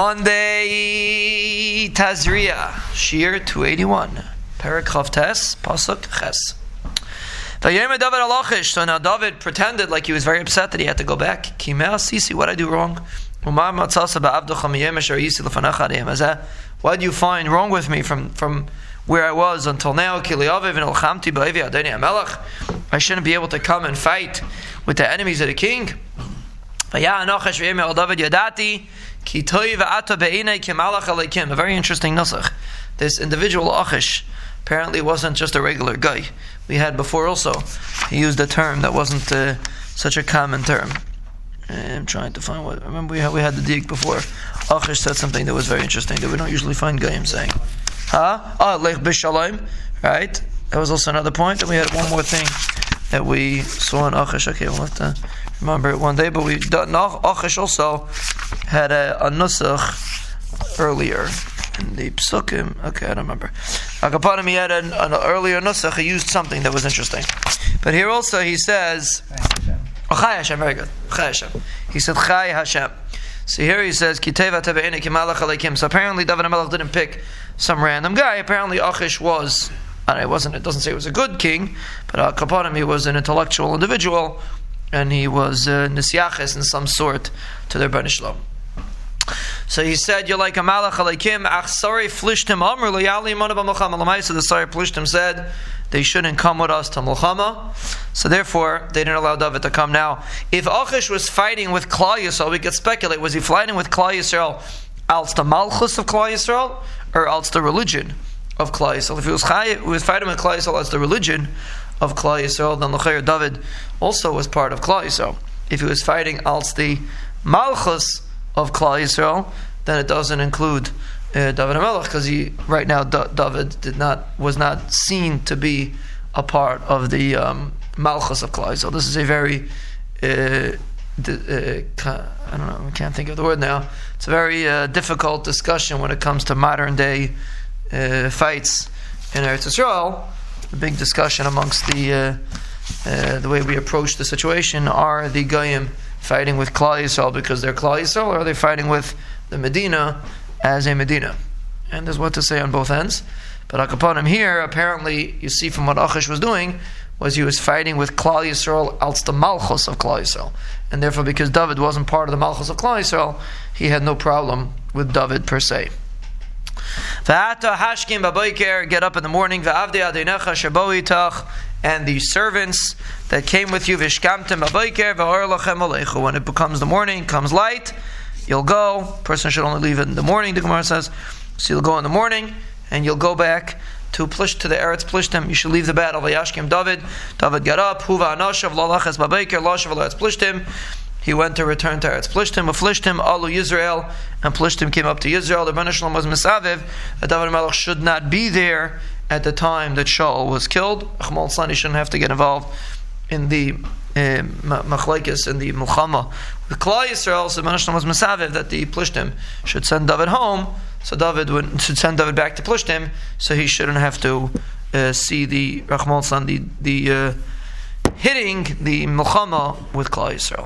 Monday, Tazriah, Shir 281, Perek Tes, Pasuk Ches. So now David pretended like he was very upset that he had to go back. Ki me'a sisi, what did I do wrong? What do you find wrong with me from where I was until now? Ki li'aviv and ol'chamti ba'evi adayni ha'melach. I shouldn't be able to come and fight with the enemies of the king. A very interesting nosach. This individual Achish apparently wasn't just a regular guy. We had before also, he used a term that wasn't such a common term. I'm trying to find what. Remember we had the dig before. Achish said something that was very interesting that we don't usually find Gaim saying. Oh, lech b'shalaim. Right? That was also another point. And we had one more thing that we saw in Achish. Okay, we'll have to remember it one day. But Achish also had a nusach earlier in the psukim. Okay, I don't remember. Agapotim, he had an earlier nusach. He used something that was interesting. But here also he says... L'Chayer Hashem, very good. He said, L'Chayer Hashem. So here he says, so apparently David HaMelech didn't pick some random guy. Apparently Achish was, and it doesn't say he was a good king, but Agapotim, he was an intellectual individual, and he was Nisiachis in some sort to their banishlam. So he said, you're like a malach aleikim, ach sorry, Plishtim amr le'yali imana b'molchama l'may. So the sorry Plishtim said, they shouldn't come with us to Mulchama. So therefore, they didn't allow David to come now. If Achish was fighting with Klal Yisrael, we could speculate, was he fighting with Klal Yisrael als the malchus of Klal Yisrael, or als the religion of Klal Yisrael? If he was fighting with Klal Yisrael as the religion of Klal Yisrael, then L'Chayer David also was part of Klal Yisrael. If he was fighting als the malchus of Klal Yisrael, then it doesn't include David HaMelech, because David was not seen to be a part of the malchus of Klal. So this is a very I don't know, I can't think of the word now. It's a very difficult discussion when it comes to modern day fights in Eretz Yisrael. The big discussion amongst the way we approach the situation, are the Gaim fighting with Klal Yisrael because they're Klal Yisrael, or are they fighting with the Medina as a Medina? And there's what to say on both ends. But Agapotim here, apparently, you see from what Achish was doing, was he was fighting with Klal Yisrael als the malchus of Klal Yisrael. And therefore, because David wasn't part of the malchus of Klal Yisrael, he had no problem with David per se. Get up in the morning, and the servants that came with you, when it becomes the morning, comes light, you'll go. Person should only leave in the morning, the Gemara says. So you'll go in the morning, and you'll go back to the Eretz Plishtim. You should leave the battle. Vayashkim David. David got up. Huva anashav lalaches babayker lashav Eretz Plishtim. He went to return to Eretz Plishtim. Plishtim alu Yisrael, and Plishtim came up to Yisrael. The banishlam was misaviv. That David HaMelech should not be there at the time that Shaul was killed. He shouldn't have to get involved in the machlekes and the Mulchama with Klal Yisrael. So banishlam was misaviv that the Plishtim should send David home. So should send David back to Plishtim, so he shouldn't have to see the hitting the Mulchama with Klal Yisrael.